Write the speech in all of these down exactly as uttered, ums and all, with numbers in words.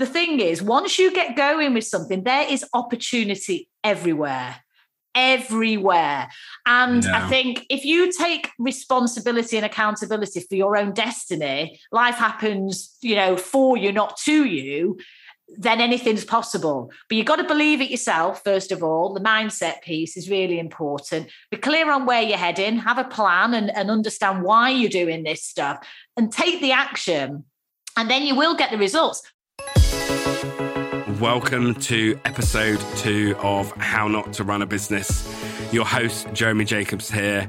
the thing is, once you get going with something, there is opportunity everywhere, everywhere. And no. I think if you take responsibility and accountability for your own destiny, life happens, you know, for you, not to you, then anything's possible. But you've got to believe it yourself, first of all. The mindset piece is really important. Be clear on where you're heading, have a plan and, and understand why you're doing this stuff and take the action. And then you will get the results. Welcome to episode two of How Not to Run a Business. Your host, Jeremy Jacobs here.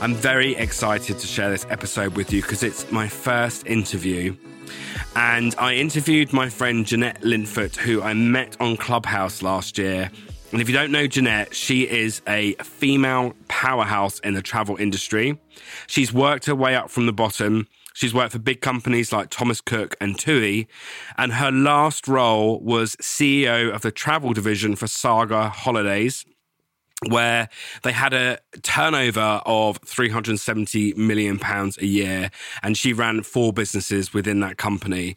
I'm very excited to share this episode with you because it's my first interview. And I interviewed my friend Jeanette Linfoot, who I met on Clubhouse last year. And if you don't know Jeanette, she is a female powerhouse in the travel industry. She's worked her way up from the bottom. She's worked for big companies like Thomas Cook and T U I. And her last role was C E O of the travel division for Saga Holidays, where they had a turnover of three hundred seventy million pounds a year, and she ran four businesses within that company.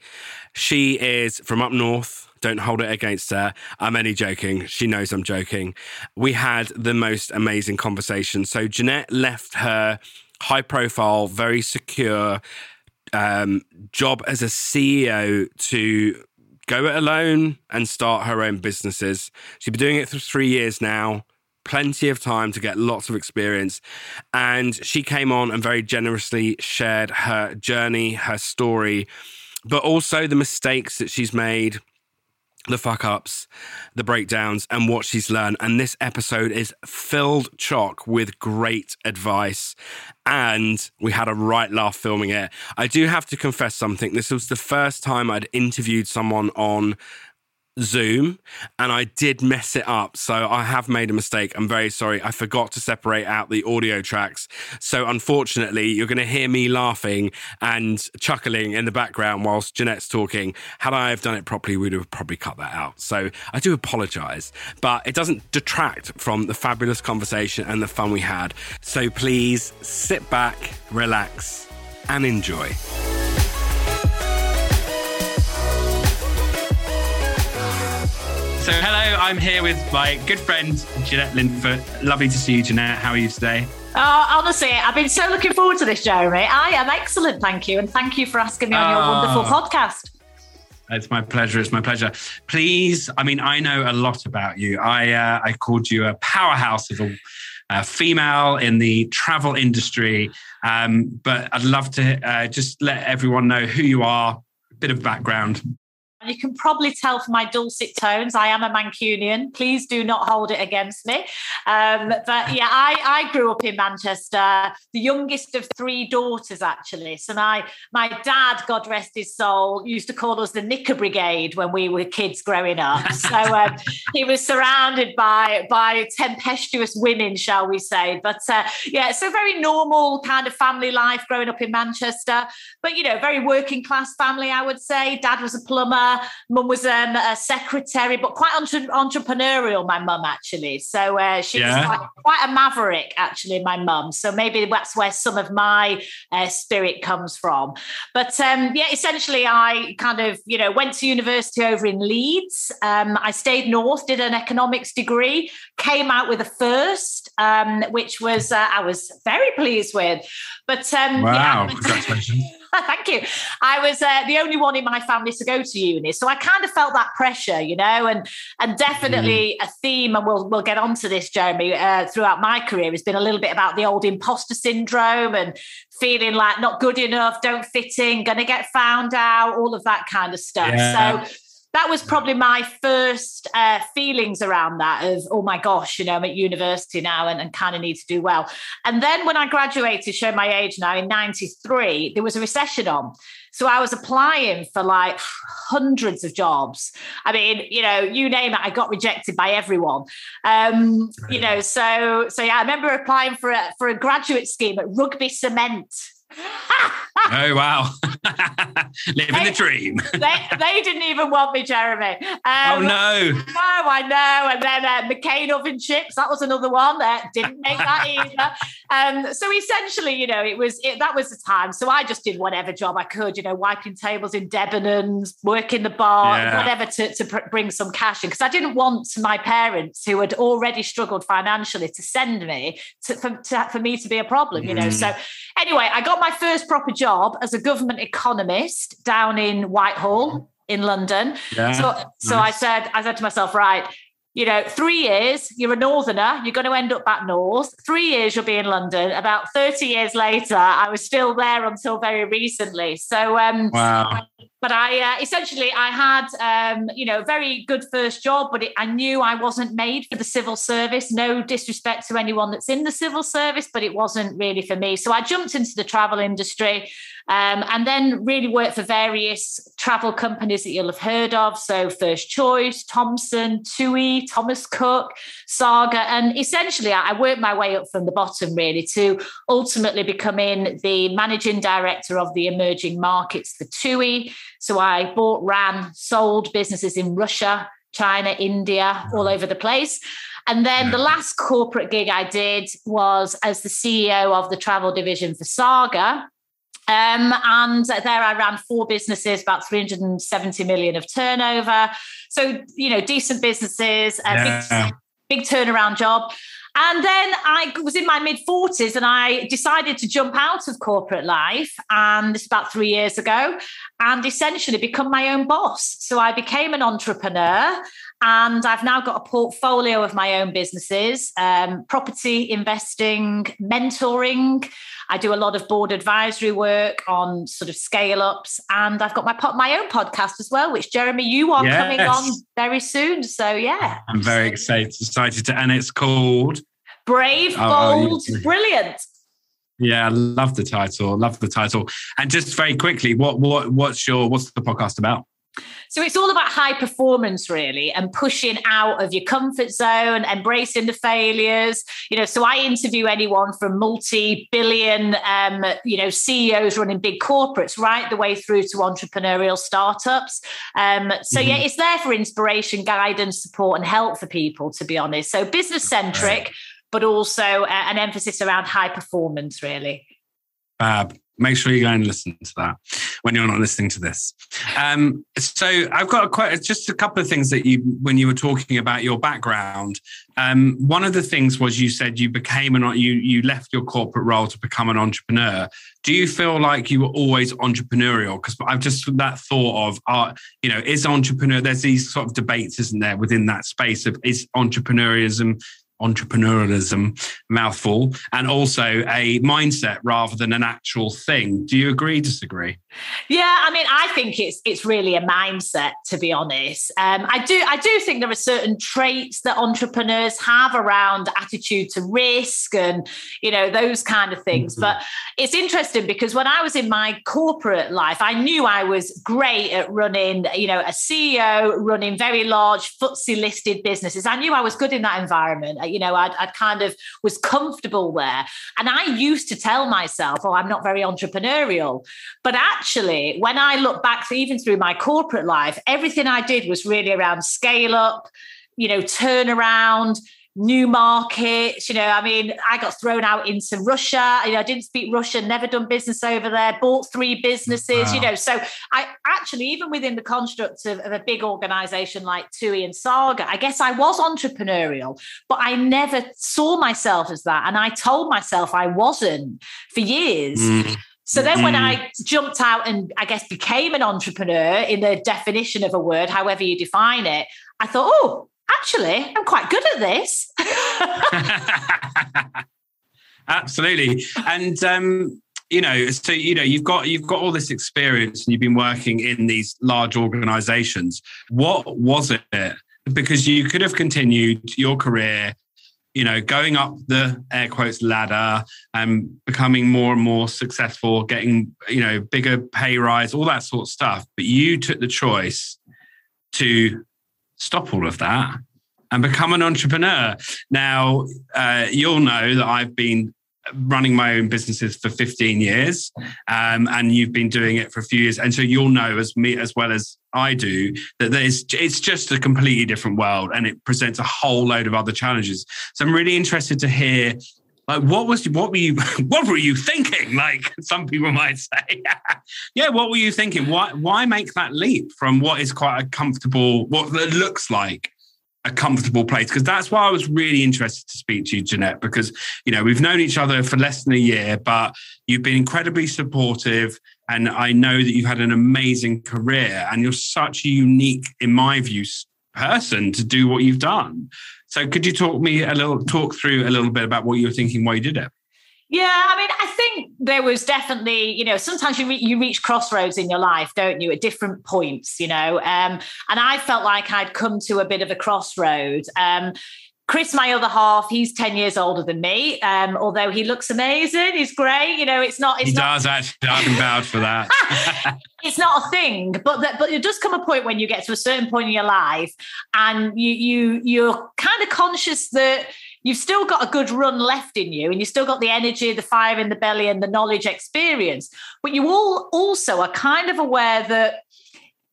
She is from up north. Don't hold it against her. I'm only joking. She knows I'm joking. We had the most amazing conversation. So Jeanette left her high-profile, very secure um, job as a C E O to go it alone and start her own businesses. She's been doing it for three years now. Plenty of time to get lots of experience. And she came on and very generously shared her journey, her story, but also the mistakes that she's made, the fuck-ups, the breakdowns, and what she's learned. And this episode is filled chock with great advice. And we had a right laugh filming it. I do have to confess something. This was the first time I'd interviewed someone on Zoom, and I did mess it up. So I have made a mistake. I'm very sorry. I forgot to separate out the audio tracks. So unfortunately, you're going to hear me laughing and chuckling in the background whilst Jeanette's talking. Had I have done it properly, we'd have probably cut that out. So I do apologise, but it doesn't detract from the fabulous conversation and the fun we had. So please sit back, relax, and enjoy. So hello, I'm here with my good friend, Jeanette Linfoot. Lovely to see you, Jeanette. How are you today? Oh, honestly, I've been so looking forward to this, Jeremy. I am excellent, thank you. And thank you for asking me on your oh, wonderful podcast. It's my pleasure. It's my pleasure. Please, I mean, I know a lot about you. I uh, I called you a powerhouse of a, a female in the travel industry. Um, but I'd love to uh, just let everyone know who you are, a bit of background. And you can probably tell from my dulcet tones, I am a Mancunian. Please do not hold it against me. Um, but yeah, I, I grew up in Manchester, the youngest of three daughters, actually. So my, my dad, God rest his soul, used to call us the knicker brigade when we were kids growing up. So um, he was surrounded by, by tempestuous women, shall we say. But uh, yeah, so very normal kind of family life growing up in Manchester. But, you know, very working class family, I would say. Dad was a plumber. Mum was um, a secretary, but quite entre- entrepreneurial, my mum, actually. So uh, she yeah. was quite, quite a maverick, actually, my mum. So maybe that's where some of my uh, spirit comes from. But um, yeah, essentially, I kind of, you know, went to university over in Leeds. Um, I stayed north, did an economics degree, came out with a first, um, which was, uh, I was very pleased with. But um, wow, yeah, congratulations. Thank you. I was uh, the only one in my family to go to uni. So I kind of felt that pressure, you know, and and definitely mm. a theme, and we'll we'll get onto this, Jeremy, uh, throughout my career has been a little bit about the old imposter syndrome and feeling like not good enough, don't fit in, going to get found out, all of that kind of stuff. Yeah. So that was probably my first uh, feelings around that of, oh my gosh, you know, I'm at university now and, and kind of need to do well. And then when I graduated, showing my age now, in ninety-three, there was a recession on. So I was applying for like hundreds of jobs. I mean, you know, you name it, I got rejected by everyone. Um, right. You know, so so yeah, I remember applying for a, for a graduate scheme at Rugby Cement. Oh, wow. Living they, the dream. they, they didn't even want me, Jeremy. Um, oh, no. No, I know. And then uh, McCain Oven Chips, that was another one that didn't make that either. Um, so essentially, you know, it was it, that was the time. So I just did whatever job I could, you know, wiping tables in Debenhams, working the bar, yeah. whatever to, to pr- bring some cash in. Because I didn't want my parents, who had already struggled financially, to send me to, for, to, for me to be a problem, you know. Mm. So anyway, I got my first proper job as a government economist down in Whitehall in London. Yeah. So, so nice. I said, I said to myself, right, you know, three years, you're a northerner, you're going to end up back north. Three years, you'll be in London. About thirty years later, I was still there until very recently. So, um, wow. But I uh, essentially, I had, um, you know, very good first job, but it, I knew I wasn't made for the civil service. No disrespect to anyone that's in the civil service, but it wasn't really for me. So I jumped into the travel industry. Um, and then really worked for various travel companies that you'll have heard of. So First Choice, Thomson, T U I, Thomas Cook, Saga. And essentially, I worked my way up from the bottom, really, to ultimately becoming the managing director of the emerging markets for T U I. So I bought, ran, sold businesses in Russia, China, India, all over the place. And then the last corporate gig I did was as the C E O of the travel division for Saga. Um, and there I ran four businesses, about three hundred seventy million of turnover. So, you know, decent businesses, a yeah. big, big turnaround job. And then I was in my mid forties and I decided to jump out of corporate life. And this is about three years ago, and essentially become my own boss. So I became an entrepreneur and I've now got a portfolio of my own businesses, um, property investing, mentoring. I do a lot of board advisory work on sort of scale ups. And I've got my po- my own podcast as well, which, Jeremy, you are yes. coming on very soon. So, yeah. I'm very excited, excited to, and it's called Brave, Bold, oh, Brilliant. Yeah, I love the title. Love the title. And just very quickly, what what what's your what's the podcast about? So it's all about high performance, really, and pushing out of your comfort zone, embracing the failures. You know, so I interview anyone from multi-billion, um, you know, C E Os running big corporates, right the way through to entrepreneurial startups. Um, so mm-hmm. yeah, it's there for inspiration, guidance, support, and help for people, to be honest. So business-centric, right. but also uh, an emphasis around high performance, really. Fab. Make sure you go and listen to that when you're not listening to this. Um, so I've got a quite, just a couple of things that you, when you were talking about your background, um, one of the things was you said you became an, you you left your corporate role to become an entrepreneur. Do you feel like you were always entrepreneurial? Because I've just that thought of, uh, you know, is entrepreneur, there's these sort of debates, isn't there, within that space of is entrepreneurism, entrepreneurialism mouthful, and also a mindset rather than an actual thing. Do you agree, disagree? Yeah, I mean, I think it's it's really a mindset, to be honest. Um, I do I do think there are certain traits that entrepreneurs have around attitude to risk and, you know, those kind of things. Mm-hmm. But it's interesting because when I was in my corporate life, I knew I was great at running, you know, a C E O, running very large F T S E listed businesses. I knew I was good in that environment. You know, I'd, I'd kind of was comfortable there. And I used to tell myself, oh, I'm not very entrepreneurial. But actually, when I look back, even through my corporate life, everything I did was really around scale up, you know, turnaround, new markets. You know, I mean, I got thrown out into Russia. You know, I didn't speak Russian, never done business over there, bought three businesses, wow. you know. So I actually, even within the construct of, of a big organization like T U I and Saga, I guess I was entrepreneurial, but I never saw myself as that. And I told myself I wasn't for years. Mm. So then when I jumped out and I guess became an entrepreneur in the definition of a word, however you define it, I thought, oh, actually, I'm quite good at this. Absolutely. And, um, you know, so, you know, you've got, you've got all this experience and you've been working in these large organizations. What was it? Because you could have continued your career, you know, going up the air quotes ladder and um, becoming more and more successful, getting, you know, bigger pay rise, all that sort of stuff. But you took the choice to stop all of that and become an entrepreneur. Now, uh, you'll know that I've been running my own businesses for fifteen years, um, and you've been doing it for a few years. And so you'll know as me as well as I do that there's, it's just a completely different world, and it presents a whole load of other challenges. So I'm really interested to hear, like, what was, what were you, what were you thinking? Like some people might say, yeah, what were you thinking? Why, why make that leap from what is quite a comfortable, what looks like a comfortable place? Because that's why I was really interested to speak to you, Jeanette, because, you know, we've known each other for less than a year, but you've been incredibly supportive. And I know that you've had an amazing career, and you're such a unique, in my view, person to do what you've done. So could you talk me a little, talk through a little bit about what you were thinking, why you did it? Yeah, I mean, I think there was definitely, you know, sometimes you re- you reach crossroads in your life, don't you, at different points, you know, um, and I felt like I'd come to a bit of a crossroad. Um, Chris, my other half, he's ten years older than me, um, although he looks amazing. He's great. You know, it's not... It's he not... does actually. I can vouch for that. It's not a thing, but that, but it does come a point when you get to a certain point in your life and you, you, you're kind of conscious that you've still got a good run left in you, and you've still got the energy, the fire in the belly, and the knowledge experience. But you all also are kind of aware that,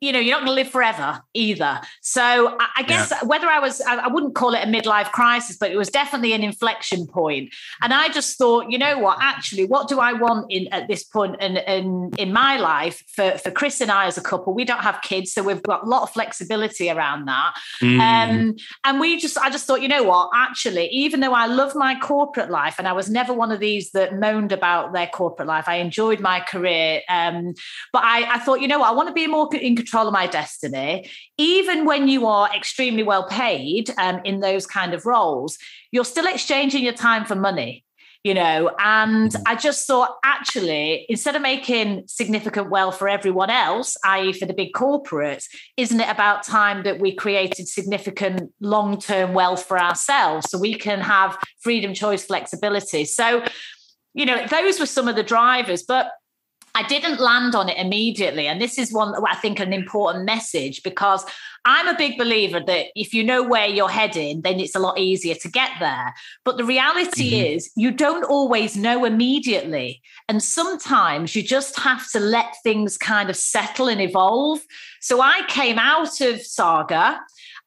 you know, you're not going to live forever either. So I guess yeah. whether I was, I wouldn't call it a midlife crisis, but it was definitely an inflection point. And I just thought, you know what, actually, what do I want in at this point in, in, in my life for, for Chris and I as a couple? We don't have kids, so we've got a lot of flexibility around that. Mm. Um, and we just, I just thought, you know what, actually, even though I love my corporate life, and I was never one of these that moaned about their corporate life, I enjoyed my career. Um, but I, I thought, you know what, I want to be more in control control of my destiny. Even when you are extremely well paid um, in those kind of roles, you're still exchanging your time for money, you know. And I just thought, actually, instead of making significant wealth for everyone else, that is for the big corporates, isn't it about time that we created significant long-term wealth for ourselves so we can have freedom, choice, flexibility? So, you know, those were some of the drivers, but I didn't land on it immediately. And this is one that I think an important message, because I'm a big believer that if you know where you're heading, then it's a lot easier to get there. But the reality mm-hmm. is you don't always know immediately. And sometimes you just have to let things kind of settle and evolve. So I came out of Saga,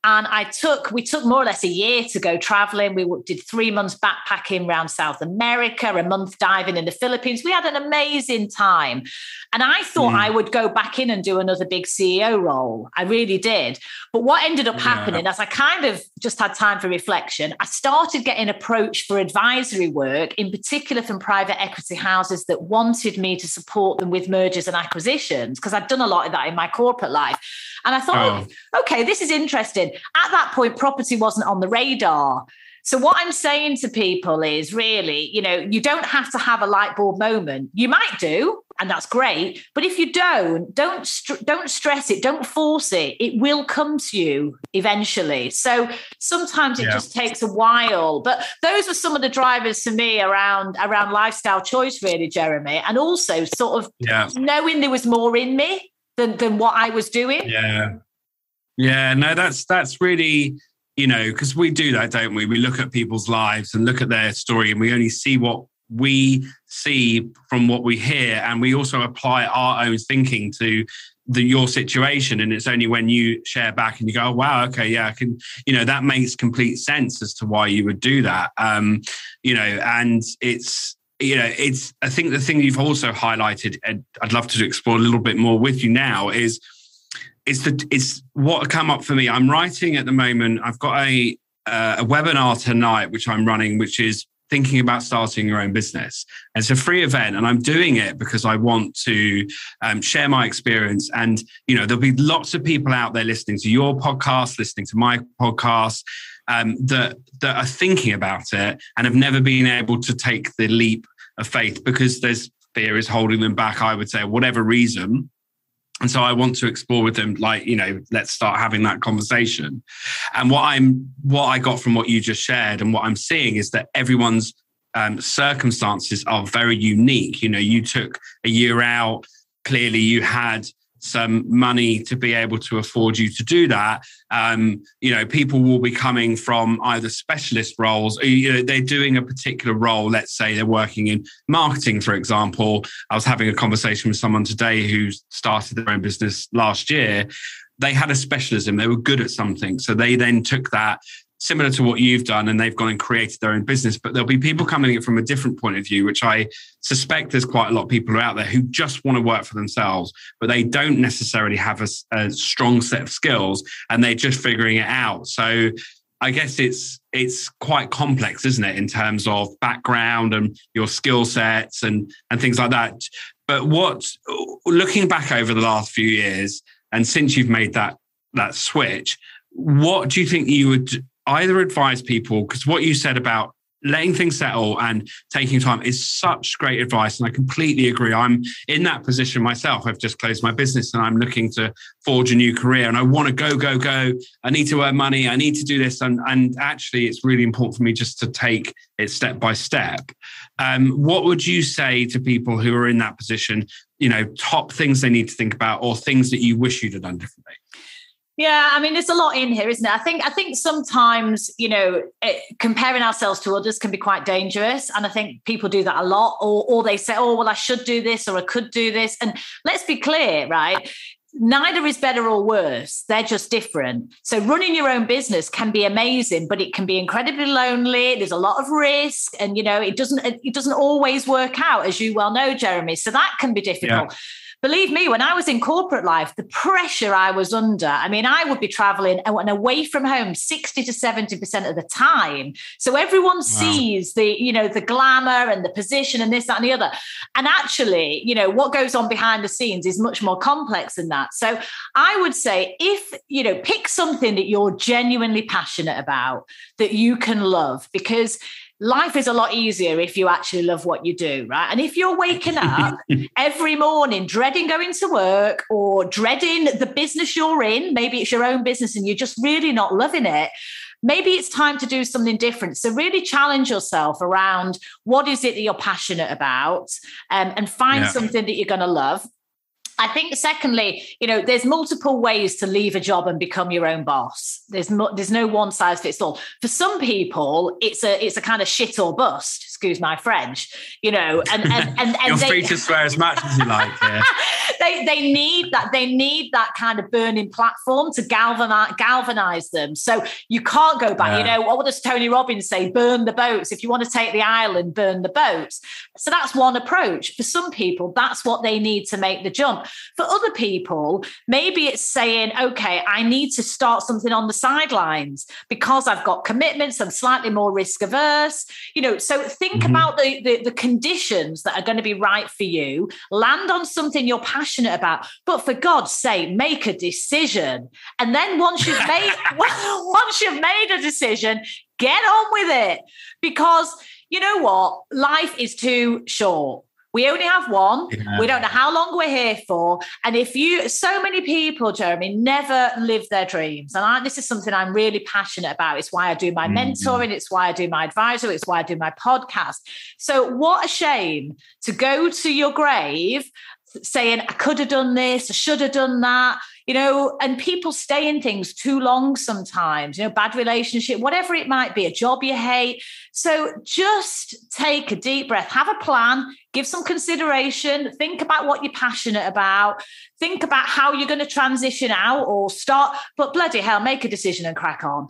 and I took, we took more or less a year to go traveling. We did three months backpacking around South America, a month diving in the Philippines. We had an amazing time. And I thought yeah. I would go back in and do another big C E O role. I really did. But what ended up yeah. happening, as I kind of just had time for reflection, I started getting approached for advisory work, in particular from private equity houses that wanted me to support them with mergers and acquisitions, because I'd done a lot of that in my corporate life. And I thought, oh. okay, this is interesting. At that point, property wasn't on the radar. So what I'm saying to people is really, you know, you don't have to have a light bulb moment. You might do, and that's great. But if you don't, don't, st- don't stress it. Don't force it. It will come to you eventually. So sometimes it yeah. just takes a while. But those were some of the drivers for me around, around lifestyle choice, really, Jeremy. And also sort of yeah. knowing there was more in me than, than what I was doing. Yeah. Yeah, no, that's that's really, you know, because we do that, don't we? We look at people's lives and look at their story, and we only see what we see from what we hear. And we also apply our own thinking to the, your situation. And it's only when you share back and you go, oh, wow, okay, yeah, I can, you know, that makes complete sense as to why you would do that. Um, you know, and it's, you know, it's, I think the thing you've also highlighted, and I'd love to explore a little bit more with you now, is, It's the it's what come up for me. I'm writing at the moment. I've got a uh, a webinar tonight which I'm running, which is thinking about starting your own business. And it's a free event, and I'm doing it because I want to um, share my experience. And you know, there'll be lots of people out there listening to your podcast, listening to my podcast, um, that that are thinking about it and have never been able to take the leap of faith because there's fear is holding them back. I would say whatever reason. And so I want to explore with them, like, you know, let's start having that conversation. And what I'm, what I got from what you just shared and what I'm seeing is that everyone's um, circumstances are very unique. You know, you took a year out. Clearly you had some money to be able to afford you to do that. Um, you know, people will be coming from either specialist roles, or, you know, they're doing a particular role. Let's say they're working in marketing, for example. I was having a conversation with someone today who started their own business last year. They had a specialism. They were good at something. So they then took that, similar to what you've done, and they've gone and created their own business. But there'll be people coming in from a different point of view, which I suspect there's quite a lot of people out there who just want to work for themselves, but they don't necessarily have a, a strong set of skills, and they're just figuring it out. So I guess it's it's quite complex, isn't it, in terms of background and your skill sets and and things like that. But what, looking back over the last few years, and since you've made that that switch, what do you think you would either advise people? Because what you said about letting things settle and taking time is such great advice, and I completely agree. I'm in that position myself. I've just closed my business and I'm looking to forge a new career, and I want to go, go, go. I need to earn money. I need to do this. And, and actually, it's really important for me just to take it step by step. Um, what would you say to people who are in that position, you know, top things they need to think about, or things that you wish you'd have done differently? Yeah, I mean, there's a lot in here, isn't it? I think I think sometimes, you know, it, comparing ourselves to others can be quite dangerous. And I think people do that a lot, or, or they say, oh, well, I should do this, or I could do this. And let's be clear, right? Neither is better or worse. They're just different. So running your own business can be amazing, but it can be incredibly lonely. There's a lot of risk, and, you know, it doesn't it doesn't always work out, as you well know, Jeremy. So that can be difficult. Yeah. Believe me, when I was in corporate life, the pressure I was under, I mean, I would be traveling and away from home sixty to seventy percent of the time. So everyone wow. sees the, you know, the glamour and the position and this, that, and the other. And actually, you know, what goes on behind the scenes is much more complex than that. So I would say, if, you know, pick something that you're genuinely passionate about, that you can love, because life is a lot easier if you actually love what you do, right? And if you're waking up every morning dreading going to work, or dreading the business you're in, maybe it's your own business and you're just really not loving it, maybe it's time to do something different. So really challenge yourself around what is it that you're passionate about, um, and find yeah. something that you're going to love. I think, secondly, you know, there's multiple ways to leave a job and become your own boss. There's mo- there's no one size fits all. For some people, it's a it's a kind of shit or bust. Excuse my French, you know. And and and, and you're they, free to swear as much as you like. Yeah. they they need that they need that kind of burning platform to galvanize galvanize them. So you can't go back. Yeah. You know, what does Tony Robbins say? Burn the boats. If you want to take the island, burn the boats. So that's one approach. For some people, that's what they need to make the jump. For other people, maybe it's saying, okay, I need to start something on the sidelines because I've got commitments, I'm slightly more risk averse, you know. So think mm-hmm. about the, the, the conditions that are going to be right for you, land on something you're passionate about, but for God's sake, make a decision. And then once you've made, once you've made a decision, get on with it, because you know what? Life is too short. We only have one. Yeah. We don't know how long we're here for. And if you, so many people, Jeremy, never live their dreams. And I, this is something I'm really passionate about. It's why I do my mm-hmm. mentoring. It's why I do my advisor. It's why I do my podcast. So what a shame to go to your grave saying, I could have done this, I should have done that, you know. And people stay in things too long sometimes, you know, bad relationship, whatever it might be, a job you hate. So just take a deep breath, have a plan, give some consideration, think about what you're passionate about, think about how you're going to transition out or start, but bloody hell, make a decision and crack on.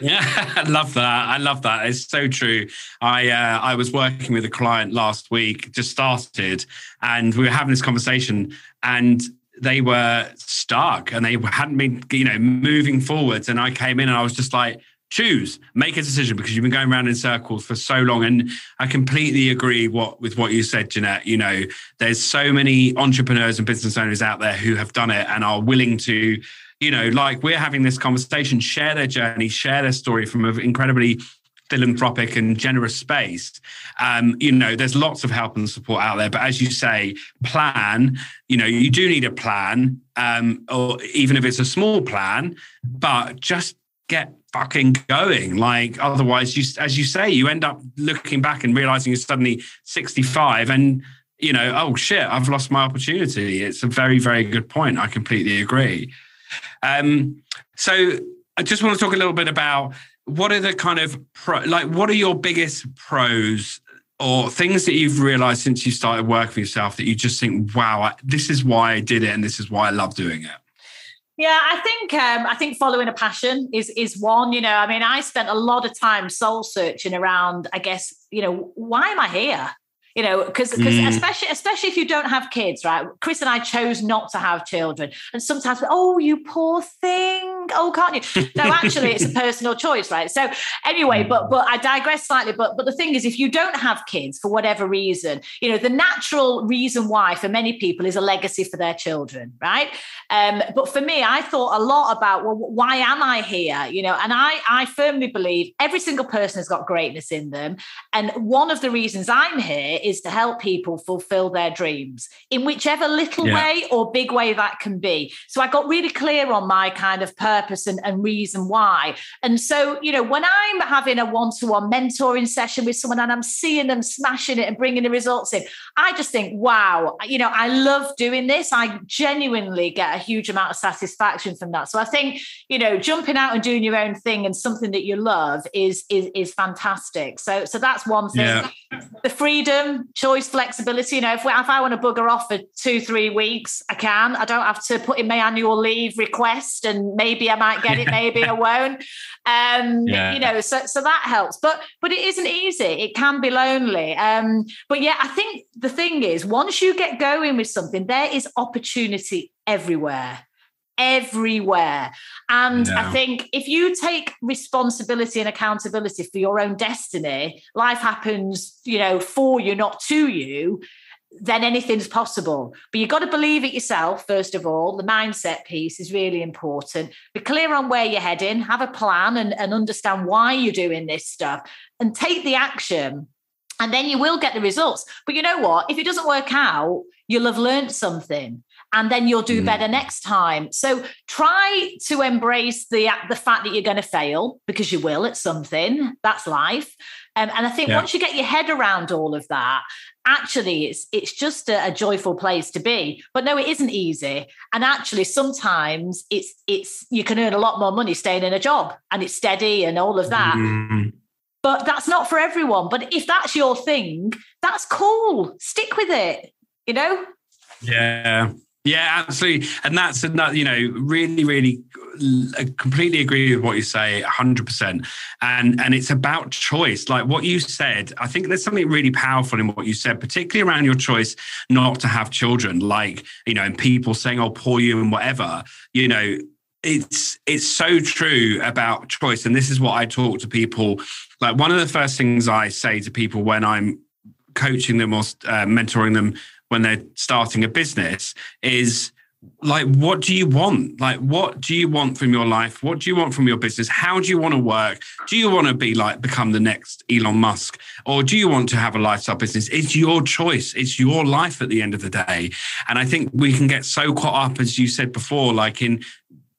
Yeah, I love that. I love that. It's so true. I uh, I was working with a client last week, just started, and we were having this conversation, and they were stuck and they hadn't been, you know, moving forwards. And I came in and I was just like, choose, make a decision, because you've been going around in circles for so long. And I completely agree what with what you said, Jeanette. You know, there's so many entrepreneurs and business owners out there who have done it and are willing to, you know, like we're having this conversation, share their journey, share their story from an incredibly philanthropic and generous space. Um, you know, there's lots of help and support out there. But as you say, plan, you know, you do need a plan, um, or even if it's a small plan, but just get fucking going. Like, otherwise, you, as you say, you end up looking back and realizing you're suddenly sixty-five and you know, oh shit, I've lost my opportunity. It's a very, very good point. I completely agree. Um, so I just want to talk a little bit about what are the kind of pro, like, what are your biggest pros or things that you've realized since you started working for yourself that you just think, wow, I, this is why I did it. And this is why I love doing it. Yeah, I think um, I think following a passion is is one, you know, I mean, I spent a lot of time soul searching around, I guess, you know, why am I here? You know, because mm. especially especially if you don't have kids, right? Chris and I chose not to have children. And sometimes, oh, you poor thing. Oh, can't you? No, actually, it's a personal choice, right? So anyway, but but I digress slightly. But but the thing is, if you don't have kids for whatever reason, you know, the natural reason why for many people is a legacy for their children, right? Um, but for me, I thought a lot about, well, why am I here? You know, and I, I firmly believe every single person has got greatness in them. And one of the reasons I'm here is to help people fulfill their dreams in whichever little yeah. way or big way that can be. So I got really clear on my kind of purpose and, and reason why. And so, you know, when I'm having a one-to-one mentoring session with someone and I'm seeing them smashing it and bringing the results in, I just think, wow, you know, I love doing this. I genuinely get a huge amount of satisfaction from that. So I think, you know, jumping out and doing your own thing and something that you love is, is, is fantastic. So, so that's one thing. Yeah. The freedom, choice, flexibility. You know, if, if I want to bugger off for two, three weeks, I can. I don't have to put in my annual leave request, and maybe I might get it, maybe I won't. Um, yeah. You know, so so that helps. But but it isn't easy. It can be lonely. Um, but yeah, I think the thing is, once you get going with something, there is opportunity everywhere. everywhere. And no. I think if you take responsibility and accountability for your own destiny, life happens, you know, for you, not to you, then anything's possible. But you've got to believe it yourself, first of all. The mindset piece is really important. Be clear on where you're heading, have a plan and, and understand why you're doing this stuff and take the action. And then you will get the results. But you know what? If it doesn't work out, you'll have learned something. And then you'll do better next time. So try to embrace the the fact that you're going to fail, because you will at something. That's life. Um, and I think yeah. once you get your head around all of that, actually, it's it's just a, a joyful place to be. But no, it isn't easy. And actually, sometimes it's it's you can earn a lot more money staying in a job, and it's steady and all of that. Mm-hmm. But that's not for everyone. But if that's your thing, that's cool. Stick with it, you know? Yeah. Yeah, absolutely. And that's another, you know, really, really I completely agree with what you say one hundred percent. And and it's about choice. Like what you said, I think there's something really powerful in what you said, particularly around your choice not to have children, like, you know, and people saying, oh, poor you and whatever, you know, it's it's so true about choice. And this is what I talk to people. Like one of the first things I say to people when I'm coaching them or uh, mentoring them when they're starting a business is like, what do you want? Like, what do you want from your life? What do you want from your business? How do you want to work? Do you want to be like, become the next Elon Musk? Or do you want to have a lifestyle business? It's your choice. It's your life at the end of the day. And I think we can get so caught up, as you said before, like in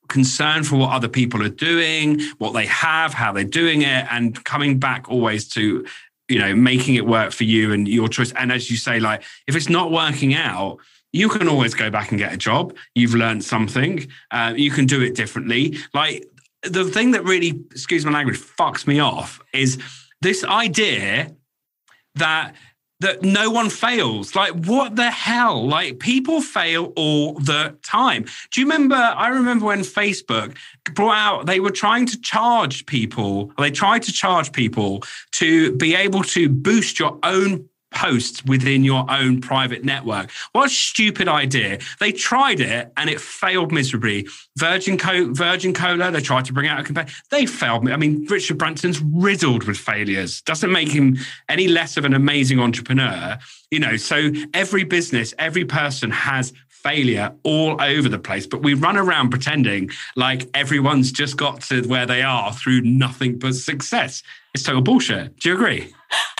concern for what other people are doing, what they have, how they're doing it, and coming back always to, you know, making it work for you and your choice. And as you say, like, if it's not working out, you can always go back and get a job. You've learned something. Uh, you can do it differently. Like the thing that really, excuse my language, fucks me off is this idea that that no one fails. Like, what the hell? Like, people fail all the time. Do you remember, I remember when Facebook brought out, they were trying to charge people, they tried to charge people to be able to boost your own posts within your own private network. What a stupid idea. They tried it and it failed miserably. Virgin, Co- Virgin Cola, they tried to bring out a competitor. They failed. I mean, Richard Branson's riddled with failures. Doesn't make him any less of an amazing entrepreneur. You know, so every business, every person has failure all over the place, but we run around pretending like everyone's just got to where they are through nothing but success. It's total bullshit. Do you agree?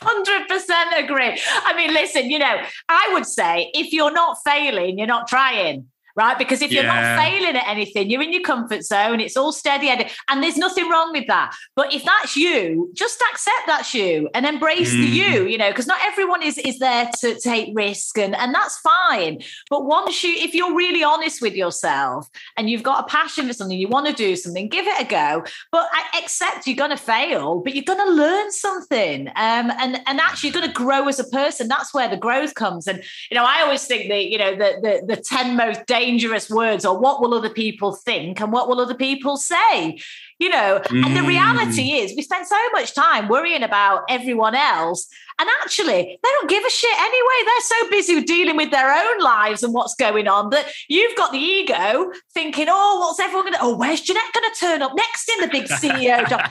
one hundred percent agree. I mean, listen, you know, I would say if you're not failing, you're not trying. right? Because if yeah. you're not failing at anything, you're in your comfort zone, it's all steady headed, and there's nothing wrong with that. But if that's you, just accept that's you and embrace mm. the you, you know, because not everyone is, is there to take risk, and, and that's fine. But once you, if you're really honest with yourself and you've got a passion for something, you want to do something, give it a go. But I accept you're going to fail, but you're going to learn something. Um, and, and actually you're going to grow as a person. That's where the growth comes. And, you know, I always think that, you know, the, the, the ten most dangerous words are what will other people think and what will other people say, you know? Mm. And the reality is we spend so much time worrying about everyone else. And actually, they don't give a shit anyway. They're so busy dealing with their own lives and what's going on that you've got the ego thinking, oh, what's everyone going to, oh, where's Jeanette going to turn up next in the big C E O job?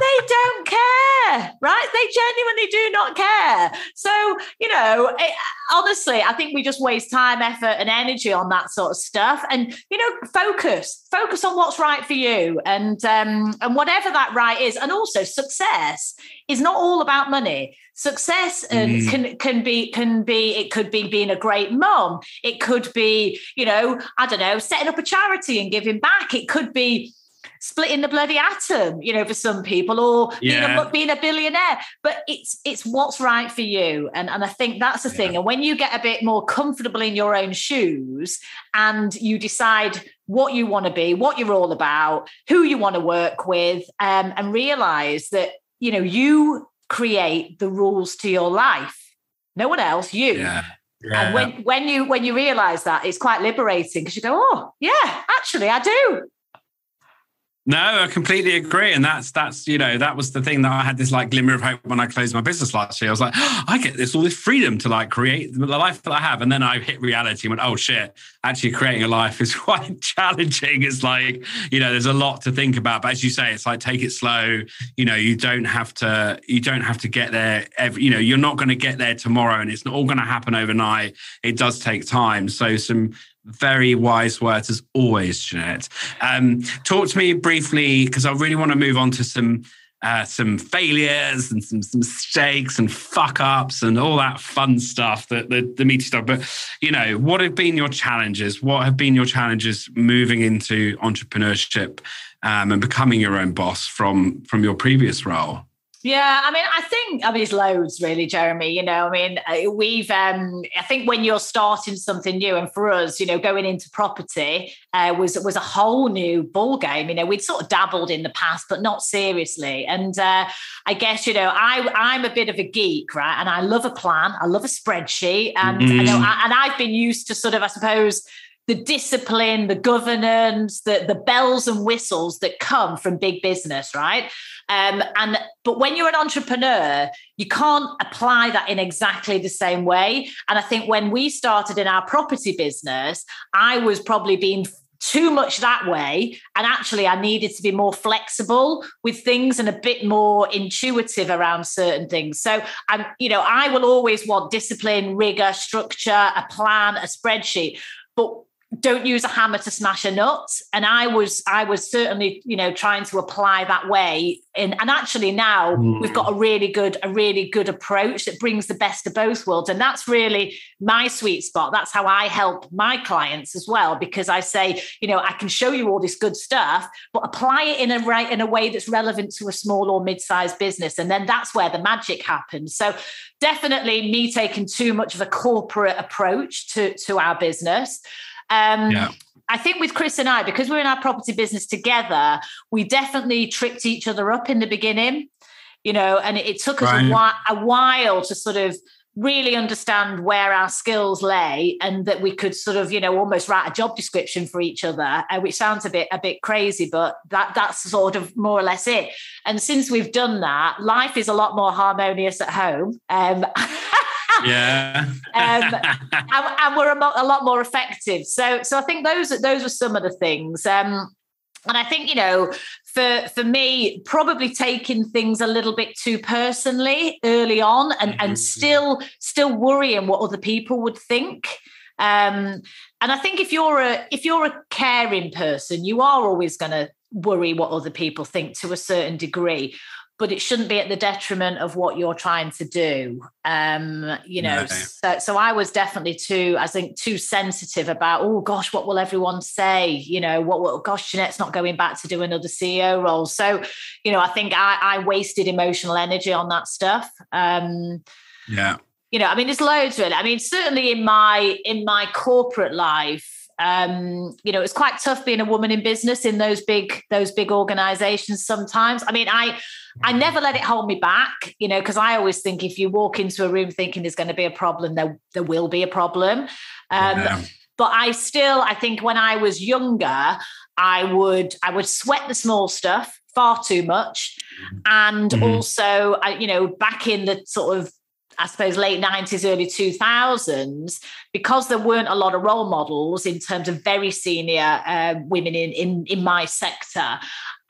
They don't care, right? They genuinely do not care. So, you know, it, honestly, I think we just waste time, effort and energy on that sort of stuff. And, you know, focus, focus on what's right for you, and um, and whatever that right is. And also success is not all about money. Success and mm. can can be can be it could be being a great mum. It could be, you know, I don't know, setting up a charity and giving back. It could be splitting the bloody atom, you know, for some people, or yeah. being, a, being a billionaire. But it's it's what's right for you. And, and I think that's the yeah. thing. And when you get a bit more comfortable in your own shoes and you decide what you want to be, what you're all about, who you want to work with, um, and realize that, you know, you create the rules to your life. No one else, you. Yeah. Yeah. And when, when you when you realize that, it's quite liberating, because you go, oh, yeah, actually, I do. No, I completely agree. And that's, that's you know, that was the thing that I had this like glimmer of hope when I closed my business last year. I was like, oh, I get this, all this freedom to like create the life that I have. And then I hit reality and went, oh shit, actually creating a life is quite challenging. It's like, you know, there's a lot to think about, but as you say, it's like, take it slow. You know, you don't have to, you don't have to get there every, you know, you're not going to get there tomorrow, and it's not all going to happen overnight. It does take time. So some very wise words as always, Jeanette. Um, talk to me briefly, because I really want to move on to some uh, some failures and some, some mistakes and fuck ups and all that fun stuff, that the, the meaty stuff. But, you know, what have been your challenges? What have been your challenges moving into entrepreneurship um, and becoming your own boss from from your previous role? Yeah, I mean, I think, I mean, it's loads really, Jeremy, you know, I mean, we've, um, I think when you're starting something new, and for us, you know, going into property uh, was was a whole new ball game. You know, we'd sort of dabbled in the past, but not seriously. And uh, I guess, you know, I, I'm a bit of a geek, right? And I love a plan, I love a spreadsheet. And, mm. I know, I, and I've been used to sort of, I suppose, the discipline, the governance, the, the bells and whistles that come from big business, right? Um, and but when you're an entrepreneur, you can't apply that in exactly the same way. And I think when we started in our property business, I was probably being too much that way. And actually, I needed to be more flexible with things and a bit more intuitive around certain things. So, I'm, you know, I will always want discipline, rigor, structure, a plan, a spreadsheet. But don't use a hammer to smash a nut. And I was, I was certainly, you know, trying to apply that way. And, and actually now mm. we've got a really good, a really good approach that brings the best of both worlds. And that's really my sweet spot. That's how I help my clients as well, because I say, you know, I can show you all this good stuff, but apply it in a right, in a way that's relevant to a small or mid-sized business. And then that's where the magic happens. So definitely me taking too much of a corporate approach to, to our business. Um, yeah. I think with Chris and I, because we're in our property business together, we definitely tripped each other up in the beginning, you know, and it, it took us right. a, while, a while to sort of really understand where our skills lay, and that we could sort of, you know, almost write a job description for each other, uh, which sounds a bit, a bit crazy, but that that's sort of more or less it. And since we've done that, life is a lot more harmonious at home. Um Yeah, um, and, and we're a lot more effective. So, so I think those those were some of the things. Um, and I think, you know, for for me, probably taking things a little bit too personally early on, and and still still worrying what other people would think. Um, and I think if you're a if you're a caring person, you are always going to worry what other people think to a certain degree. but it shouldn't be at the detriment of what you're trying to do. Um, you know, no. so, so I was definitely too, I think, too sensitive about, oh gosh, what will everyone say? You know, what will, gosh, Jeanette's not going back to do another C E O role. So, you know, I think I, I wasted emotional energy on that stuff. Um, yeah. You know, I mean, there's loads really. I mean, certainly in my, in my corporate life, Um, you know, it's quite tough being a woman in business in those big, those big organizations sometimes. I mean, I, I never let it hold me back, you know, because I always think if you walk into a room thinking there's going to be a problem, there, there will be a problem. Um, yeah. But I still, I think when I was younger, I would, I would sweat the small stuff far too much. And mm-hmm. also, I, you know, back in the sort of, I suppose, late nineties, early two thousands, because there weren't a lot of role models in terms of very senior uh, women in, in, in my sector,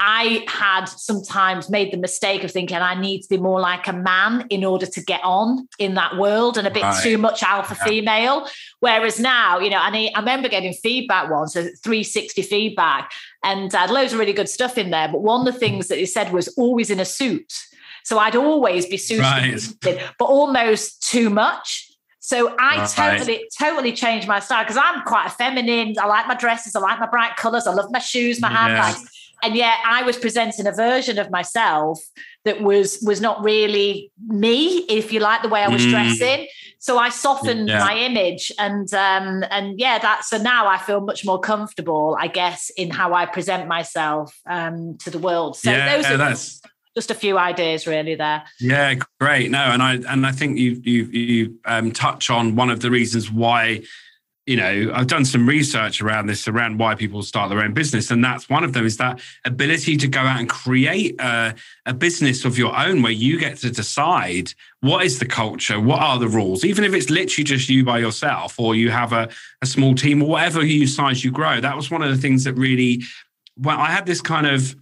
I had sometimes made the mistake of thinking I need to be more like a man in order to get on in that world, and a bit right. too much alpha yeah. female. Whereas now, you know, and I, I remember getting feedback once, so three sixty feedback, and I had loads of really good stuff in there. But one of the things that he said was always in a suit. So I'd always be suited, right. but almost too much. So I right. totally, totally changed my style, because I'm quite a feminine. I like my dresses. I like my bright colours. I love my shoes, my handbags. Yes. And yet I was presenting a version of myself that was, was not really me, if you like, the way I was mm. dressing. So I softened yeah. my image, and, um, and yeah, that's, so now I feel much more comfortable, I guess, in how I present myself, um, to the world. So yeah, those are that's- just a few ideas really there. Yeah, great. No, and I and I think you you you um, touch on one of the reasons why, you know, I've done some research around this, around why people start their own business. And that's one of them, is that ability to go out and create a, a business of your own, where you get to decide what is the culture, what are the rules, even if it's literally just you by yourself, or you have a, a small team, or whatever you size you grow. That was one of the things that really, well, I had this kind of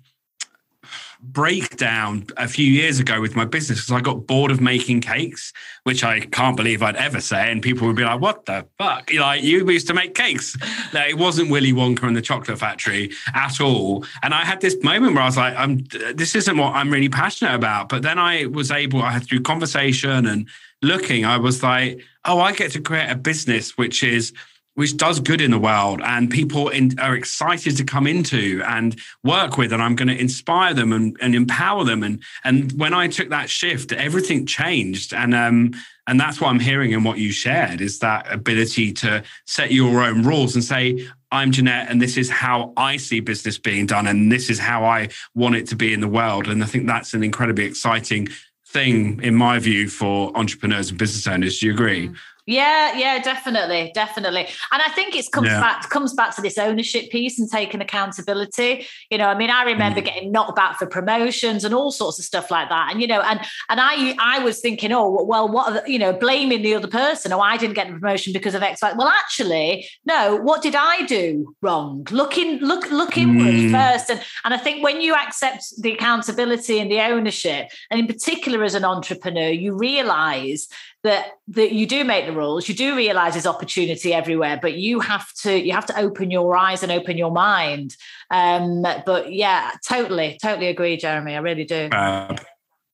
breakdown a few years ago with my business, because I got bored of making cakes, which I can't believe I'd ever say, and people would be like, what the fuck, like, you used to make cakes. Like, it wasn't Willy Wonka and the Chocolate Factory at all. And I had this moment where I was like, I'm this isn't what I'm really passionate about. But then I was able, I had through conversation and looking, I was like, oh, I get to create a business which is which does good in the world, and people in, are excited to come into and work with, and I'm going to inspire them and, and empower them. And, and when I took that shift, everything changed. And, um, and that's what I'm hearing in what you shared, is that ability to set your own rules and say, I'm Jeanette, and this is how I see business being done, and this is how I want it to be in the world. And I think that's an incredibly exciting thing, in my view, for entrepreneurs and business owners. Do you agree? Mm-hmm. Yeah, yeah, definitely, definitely. And I think it comes yeah. back comes back to this ownership piece and taking accountability. You know, I mean, I remember mm. getting knocked back for promotions and all sorts of stuff like that. And, you know, and and I I was thinking, oh, well, what, are the, you know, blaming the other person. Oh, I didn't get the promotion because of X. Well, actually, no, what did I do wrong? Look, in, look, look inward mm. first. And, and I think when you accept the accountability and the ownership, and in particular as an entrepreneur, you realise that that you do make the rules, you do realize there's opportunity everywhere, but you have to you have to open your eyes and open your mind. Um, but yeah, totally, totally agree, Jeremy. I really do. Uh,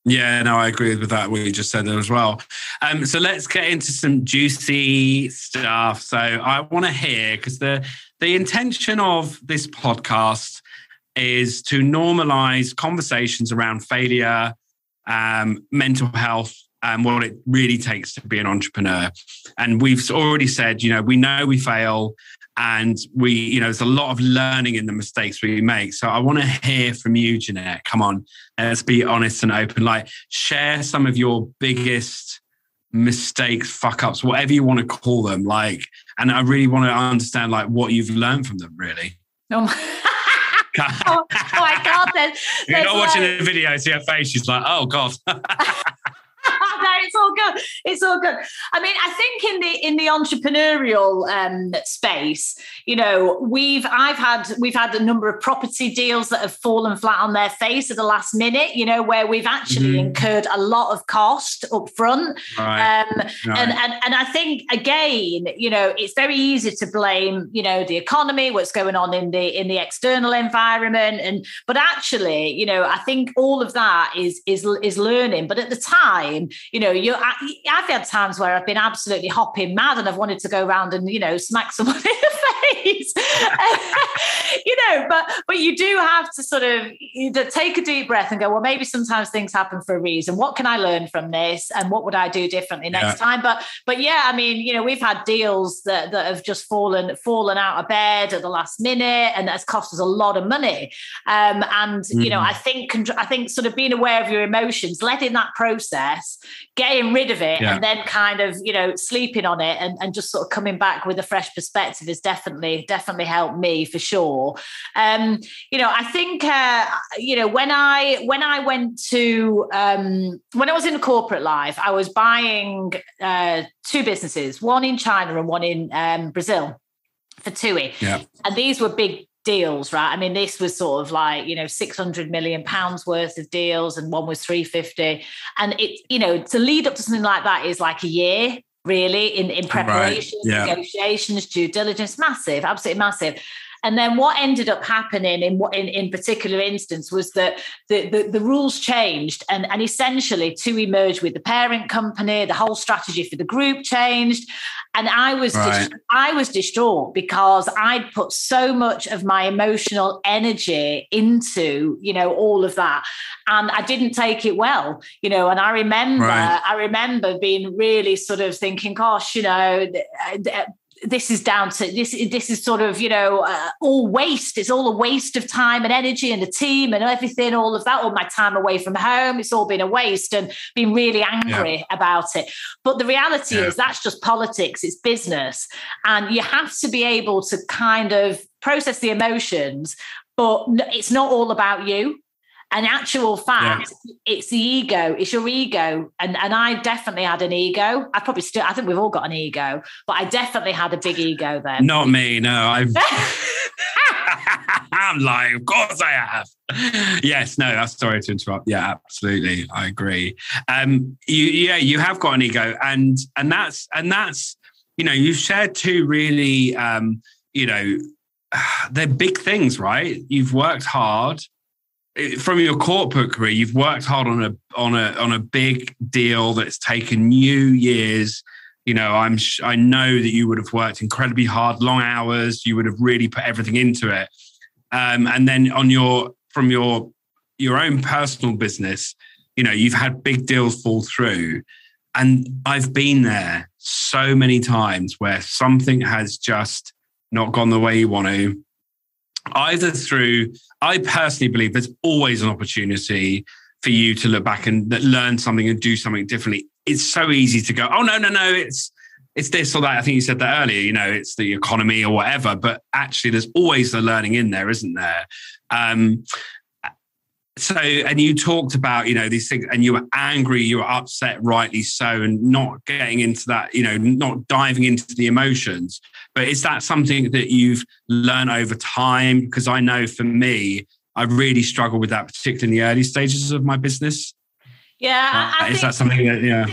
yeah, no, I agree with that, what you just said there as well. Um, so let's get into some juicy stuff. So I want to hear, because the the intention of this podcast is to normalize conversations around failure, um, mental health, and what it really takes to be an entrepreneur. And we've already said, you know, we know we fail, and we, you know, there's a lot of learning in the mistakes we make. So I want to hear from you, Jeanette. Come on, let's be honest and open. Like, share some of your biggest mistakes, fuck ups, whatever you want to call them. Like, and I really want to understand, like, what you've learned from them, really. No. oh, oh my God. There's, You're there's not like... watching the video, see her face. She's like, oh God. It's all good. It's all good. I mean, I think in the in the entrepreneurial um, space, you know, we've I've had we've had a number of property deals that have fallen flat on their face at the last minute. You know, where we've actually mm-hmm. incurred a lot of cost up front, right. Um, right. and and and I think again, you know, it's very easy to blame, you know, the economy, what's going on in the in the external environment, and but actually, you know, I think all of that is is is learning. But at the time, you know, you I've had times where I've been absolutely hopping mad and I've wanted to go around and, you know, smack someone in the face, you know, but but you do have to sort of take a deep breath and go, well, maybe sometimes things happen for a reason. What can I learn from this? And what would I do differently yeah. next time? But but yeah, I mean, you know, we've had deals that, that have just fallen fallen out of bed at the last minute and that's cost us a lot of money. Um, and, mm. you know, I think, I think sort of being aware of your emotions, letting that process, getting rid of it yeah. and then kind of, you know, sleeping on it and, and just sort of coming back with a fresh perspective has definitely, definitely helped me for sure. Um, you know, I think, uh, you know, when I, when I went to, um, when I was in the corporate life, I was buying uh, two businesses, one in China and one in um, Brazil for T U I. Yeah. And these were big deals, right? I mean, this was sort of like, you know, six hundred million pounds worth of deals and one was three fifty. And it, you know, to lead up to something like that is like a year really in, in preparation, right. yeah. negotiations, due diligence, massive, absolutely massive. And then what ended up happening in what in, in particular instance was that the, the, the rules changed and, and essentially T U I merged with the parent company, the whole strategy for the group changed. And I was right. dis- I was distraught because I'd put so much of my emotional energy into, you know, all of that. And I didn't take it well, you know, and I remember right. I remember being really sort of thinking, gosh, you know, th- th- this is down to this. This is sort of, you know, uh, all waste. It's all a waste of time and energy and the team and everything, all of that, all my time away from home. It's all been a waste and been really angry yeah. about it. But the reality yeah. is that's just politics. It's business. And you have to be able to kind of process the emotions, but it's not all about you. In actual fact, yeah. it's the ego. It's your ego, and and I definitely had an ego. I probably still. I think we've all got an ego, but I definitely had a big ego then. Not me. No, I've. I'm lying. Of course, I have. Yes. No. That's sorry to interrupt. Yeah, absolutely. I agree. Um. You. Yeah. You have got an ego, and and that's and that's. You know, you've shared two really. Um. You know, they're big things, right? You've worked hard. From your corporate career, you've worked hard on a on a on a big deal that's taken you years. You know, I'm I know that you would have worked incredibly hard, long hours. You would have really put everything into it. Um, and then on your from your your own personal business, you know, you've had big deals fall through. And I've been there so many times where something has just not gone the way you want to. Either through, I personally believe there's always an opportunity for you to look back and learn something and do something differently. It's so easy to go, oh, no, no, no, it's it's this or that. I think you said that earlier, you know, it's the economy or whatever, but actually there's always the learning in there, isn't there? Um, so, and you talked about, you know, these things and you were angry, you were upset, rightly so, and not getting into that, you know, not diving into the emotions. But is that something that you've learned over time? Because I know for me, I really struggle with that, particularly in the early stages of my business. Yeah. Uh, I is think- that something that, yeah.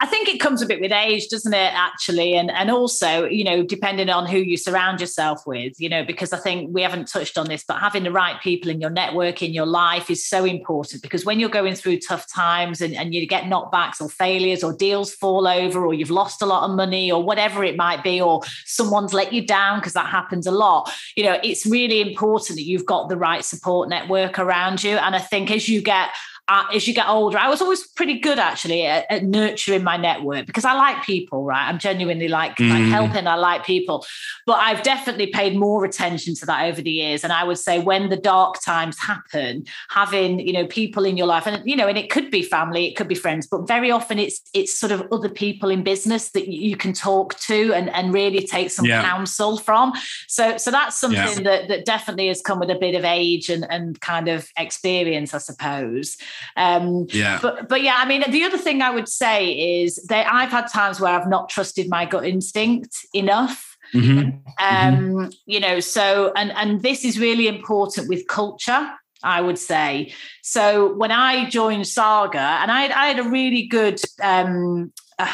I think it comes a bit with age, doesn't it, actually? And and also, you know, depending on who you surround yourself with, you know, because I think we haven't touched on this, but having the right people in your network, in your life is so important because when you're going through tough times and, and you get knockbacks or failures or deals fall over or you've lost a lot of money or whatever it might be, or someone's let you down because that happens a lot, you know, it's really important that you've got the right support network around you. And I think as you get... Uh, as you get older, I was always pretty good actually at, at nurturing my network because I like people, right? I'm genuinely like, mm. like helping, I like people. But I've definitely paid more attention to that over the years. And I would say when the dark times happen, having, you know, people in your life and, you know, and it could be family, it could be friends, but very often it's it's sort of other people in business that you can talk to and, and really take some yeah. counsel from. So so that's something yeah. that, that definitely has come with a bit of age and, and kind of experience, I suppose. Um, yeah. But, but yeah, I mean, the other thing I would say is that I've had times where I've not trusted my gut instinct enough. Mm-hmm. Um, mm-hmm. You know, so, and, and this is really important with culture, I would say. So when I joined Saga, and I, I had a really good, um, uh,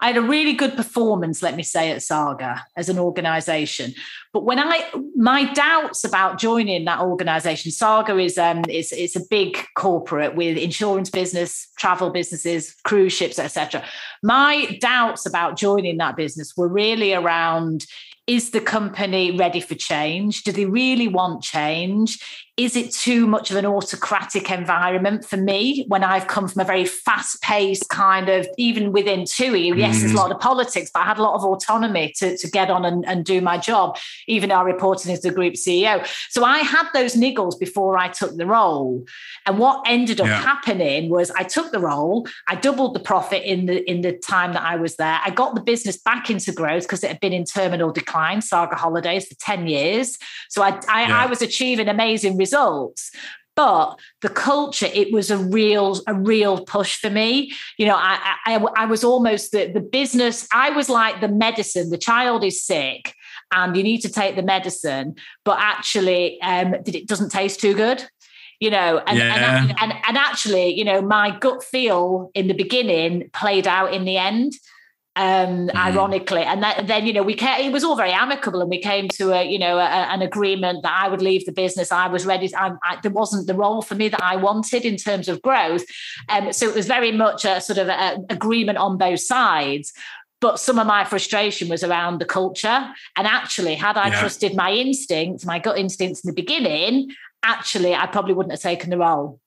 I had a really good performance, let me say, at Saga as an organisation. But when I, my doubts about joining that organisation, Saga is um, it's it's a big corporate with insurance business, travel businesses, cruise ships, et cetera. My doubts about joining that business were really around: is the company ready for change? Do they really want change? Is it too much of an autocratic environment for me when I've come from a very fast-paced kind of, even within T U I, yes, mm. there's a lot of politics, but I had a lot of autonomy to, to get on and, and do my job, even though I reported as the group C E O. So I had those niggles before I took the role. And what ended up yeah. happening was I took the role, I doubled the profit in the, in the time that I was there. I got the business back into growth because it had been in terminal decline, Saga Holidays, for ten years. So I, I, yeah. I was achieving amazing results. results but the culture, it was a real a real push for me. You know, I I, I was almost the, the business, I was like the medicine, the child is sick and you need to take the medicine, but actually um, it doesn't taste too good. You know, and, yeah. and, and, and actually, you know, my gut feel in the beginning played out in the end. Um, mm. Ironically, and that, then you know we came, it was all very amicable, and we came to a you know a, an agreement that I would leave the business. I was ready. To, I, I, there wasn't the role for me that I wanted in terms of growth, um, so it was very much a sort of an agreement on both sides. But some of my frustration was around the culture, and actually, had I yeah. trusted my instincts, my gut instincts in the beginning, actually, I probably wouldn't have taken the role.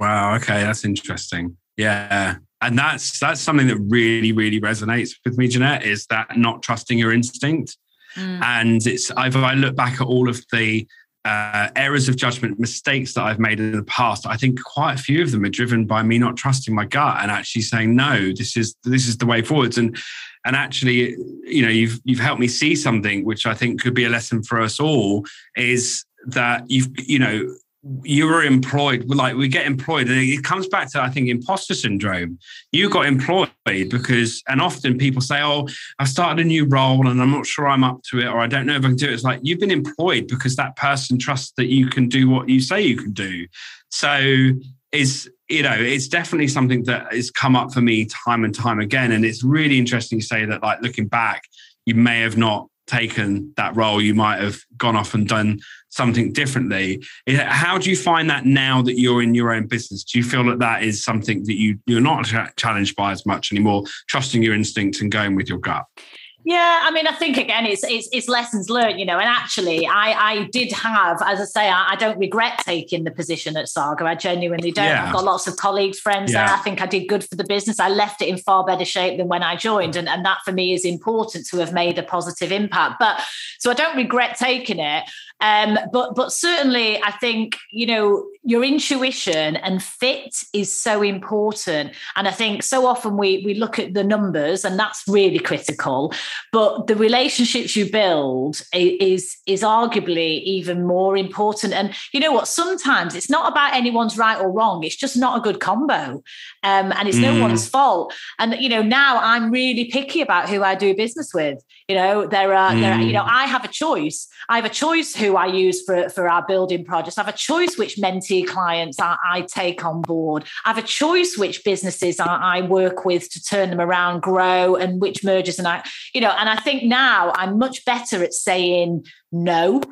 Wow. Okay, that's interesting. Yeah. And that's that's something that really, really resonates with me, Jeanette, is that not trusting your instinct. Mm. And it's I've, I look back at all of the uh, errors of judgment, mistakes that I've made in the past. I think quite a few of them are driven by me not trusting my gut and actually saying, no, this is this is the way forwards. And and actually, you know, you've you've helped me see something which I think could be a lesson for us all, is that you've you know. you were employed, like we get employed, and it comes back to, I think, imposter syndrome. You got employed because, and often people say, oh, I've started a new role and I'm not sure I'm up to it, or I don't know if I can do it. It's like, you've been employed because that person trusts that you can do what you say you can do. So it's, you know, it's definitely something that has come up for me time and time again. And it's really interesting to say that, like, looking back, you may have not taken that role, you might have gone off and done something differently. How do you find that now that you're in your own business? Do you feel that that is something that you you're not challenged by as much anymore, trusting your instincts and going with your gut? Yeah, I mean, I think, again, it's it's, it's lessons learned, you know, and actually I, I did have, as I say, I, I don't regret taking the position at Saga. I genuinely don't. Yeah. I've got lots of colleagues, friends yeah. there. I think I did good for the business. I left it in far better shape than when I joined. And, and that for me is important, to have made a positive impact. But so I don't regret taking it. Um, but but certainly, I think, you know, your intuition and fit is so important. And I think so often we we look at the numbers, and that's really critical. But the relationships you build is is arguably even more important. And you know what? Sometimes it's not about anyone's right or wrong. It's just not a good combo. Um, and it's mm. no one's fault. And, you know, now I'm really picky about who I do business with. You know, there are, mm. there are you know, I have a choice. I have a choice who I use for, for our building projects. I have a choice which mentee clients I, I take on board. I have a choice which businesses I, I work with to turn them around, grow, and which mergers. And I, you know, and I think now I'm much better at saying no,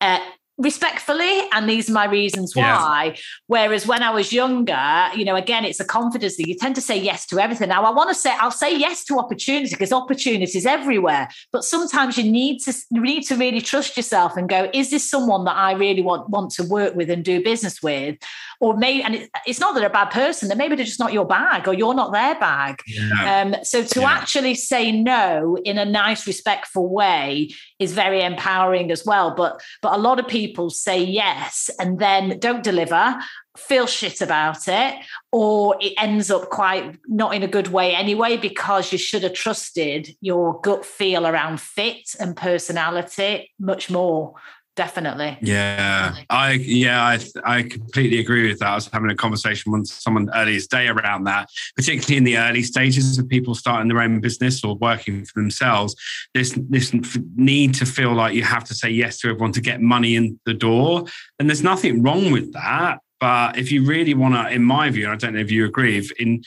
uh, respectfully, and these are my reasons why. Yeah. Whereas when I was younger, you know, again, it's a confidence thing. You tend to say yes to everything. Now, I want to say, I'll say yes to opportunity because opportunity is everywhere. But sometimes you need to you need to really trust yourself and go, is this someone that I really want, want to work with and do business with? Or maybe, and it, it's not that they're a bad person, that maybe they're just not your bag, or you're not their bag. Yeah. Um, so to yeah. actually say no in a nice, respectful way is very empowering as well. But but a lot of people People say yes and then don't deliver, feel shit about it, or it ends up quite not in a good way anyway, because you should have trusted your gut feel around fit and personality much more Definitely. Yeah, Definitely. I yeah, I I completely agree with that. I was having a conversation with someone earlier today around that, particularly in the early stages of people starting their own business or working for themselves. This this need to feel like you have to say yes to everyone to get money in the door, and there's nothing wrong with that. But if you really want to, in my view, and I don't know if you agree, if in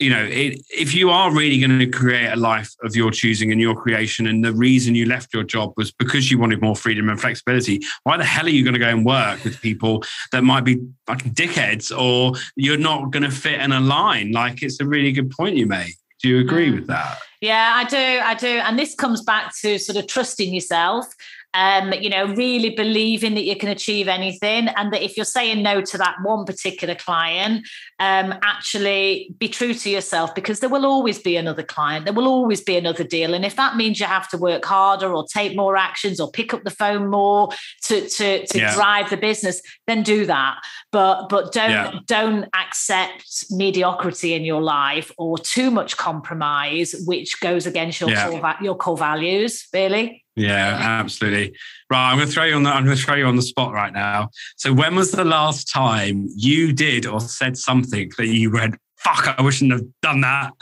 You know, it, if you are really going to create a life of your choosing and your creation, and the reason you left your job was because you wanted more freedom and flexibility, why the hell are you going to go and work with people that might be fucking dickheads or you're not going to fit and align? Like, it's a really good point you make. Do you agree with that? Yeah, I do. I do. And this comes back to sort of trusting yourself. Um, you know, really believing that you can achieve anything, and that if you're saying no to that one particular client, um, actually be true to yourself, because there will always be another client, there will always be another deal. And if that means you have to work harder or take more actions or pick up the phone more to to, to yeah. drive the business, then do that. But but don't yeah. don't accept mediocrity in your life or too much compromise, which goes against your yeah. core, your core values, really. Yeah, absolutely. Right, I'm going to throw you on the, I'm going to throw you on the spot right now. So, when was the last time you did or said something that you went, "Fuck, I wouldn't have done that"?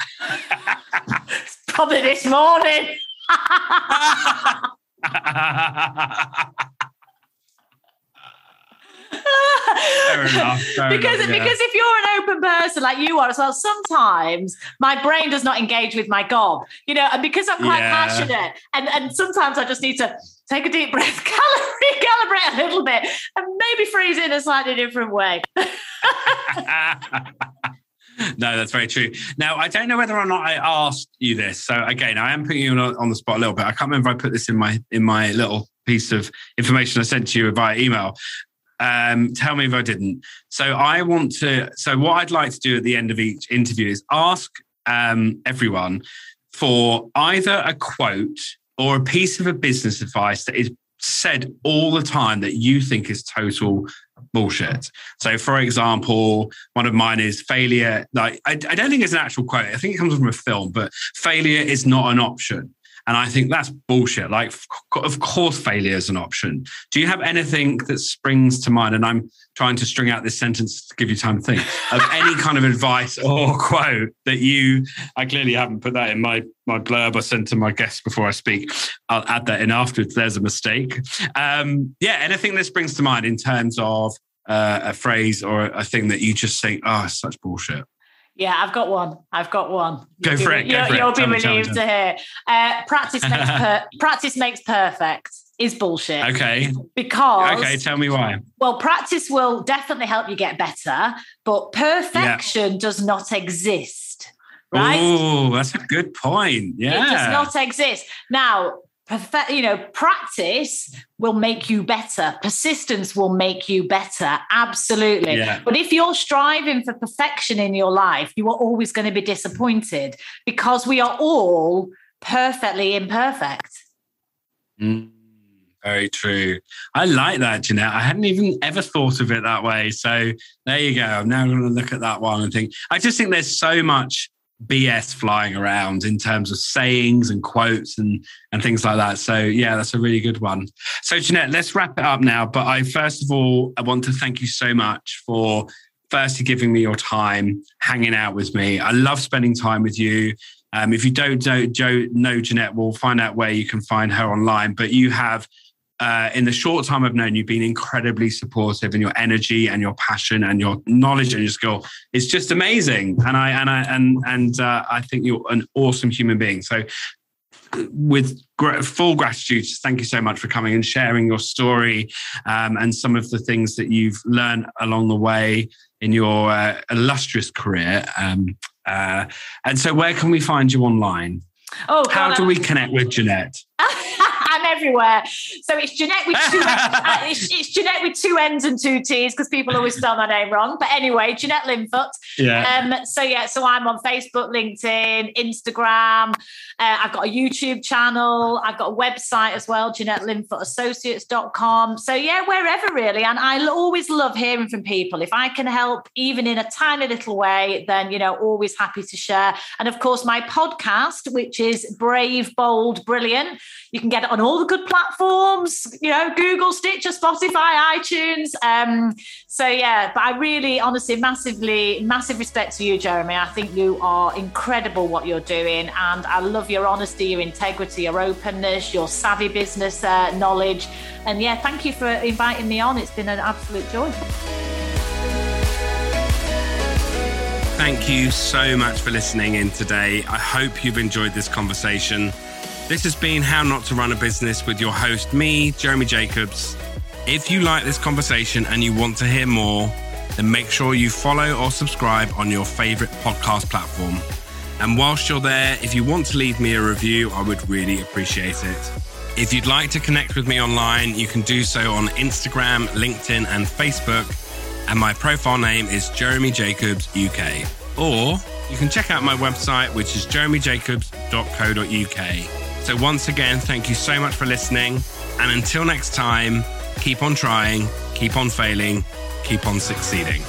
It's probably this morning. Fair enough, fair because enough, yeah. because if you're an open person like you are as well, sometimes my brain does not engage with my gob, you know, and because I'm quite yeah. passionate, and, and sometimes I just need to take a deep breath, recalibrate a little bit, and maybe freeze in a slightly different way. No, that's very true. Now, I don't know whether or not I asked you this. So again, I am putting you on the spot a little bit. I can't remember if I put this in my in my little piece of information I sent to you via email. Um, tell me if I didn't. So I want to, so what I'd like to do at the end of each interview is ask um, everyone for either a quote or a piece of a business advice that is said all the time that you think is total bullshit. So for example, one of mine is failure. Like, I, I don't think it's an actual quote. I think it comes from a film, but failure is not an option. And I think that's bullshit. Like, of course, failure is an option. Do you have anything that springs to mind? And I'm trying to string out this sentence to give you time to think of any kind of advice or quote that you, I clearly haven't put that in my, my blurb I sent to my guests before I speak. I'll add that in after if there's a mistake. Um, yeah, anything that springs to mind in terms of uh, a phrase or a thing that you just think, oh, it's such bullshit. Yeah, I've got one. I've got one. Go for it. You'll be relieved to hear. Uh, practice makes per- practice makes perfect is bullshit. Okay. Because okay, tell me why. Well, practice will definitely help you get better, but perfection yeah. does not exist. Right? Oh, that's a good point. Yeah, it does not exist. Now, Perfect, you know, practice will make you better. Persistence will make you better. Absolutely. Yeah. But if you're striving for perfection in your life, you are always going to be disappointed, because we are all perfectly imperfect. Mm, very true. I like that, Jeanette. I hadn't even ever thought of it that way. So there you go. I'm now going to look at that one and think, I just think there's so much B S flying around in terms of sayings and quotes and and things like that. So yeah, that's a really good one. So Jeanette, let's wrap it up now. But I first of all, I want to thank you so much for firstly giving me your time, hanging out with me. I love spending time with you. Um, if you don't know, Joe, know Jeanette, we'll find out where you can find her online. But you have, uh, in the short time I've known you, been incredibly supportive, and your energy and your passion and your knowledge and your skill is just amazing. And I and I and and uh, I think you're an awesome human being. So, with gr- full gratitude, thank you so much for coming and sharing your story um, and some of the things that you've learned along the way in your uh, illustrious career. Um, uh, and so, where can we find you online? Oh, how do we connect with Jeanette? I'm everywhere. So it's Jeanette with two uh, it's, it's Jeanette with two N's and two T's, because people always spell my name wrong. But anyway, Jeanette Linfoot. Yeah. Um, so yeah, so I'm on Facebook, LinkedIn, Instagram. Uh, I've got a YouTube channel. I've got a website as well, Jeanette Linfoot Associates dot com. So yeah, wherever really. And I always love hearing from people. If I can help even in a tiny little way, then, you know, always happy to share. And of course, my podcast, which is Brave Bold Brilliant. You can get it on all all the good platforms, you know, Google, Stitcher, Spotify, iTunes. Um, so, yeah, but I really, honestly, massively, massive respect to you, Jeremy. I think you are incredible what you're doing. And I love your honesty, your integrity, your openness, your savvy business uh, knowledge. And, yeah, thank you for inviting me on. It's been an absolute joy. Thank you so much for listening in today. I hope you've enjoyed this conversation. This has been How Not to Run a Business with your host, me, Jeremy Jacobs. If you like this conversation and you want to hear more, then make sure you follow or subscribe on your favorite podcast platform. And whilst you're there, if you want to leave me a review, I would really appreciate it. If you'd like to connect with me online, you can do so on Instagram, LinkedIn, and Facebook. And my profile name is Jeremy Jacobs U K. Or you can check out my website, which is jeremy jacobs dot co dot u k. So once again, thank you so much for listening. And until next time, keep on trying, keep on failing, keep on succeeding.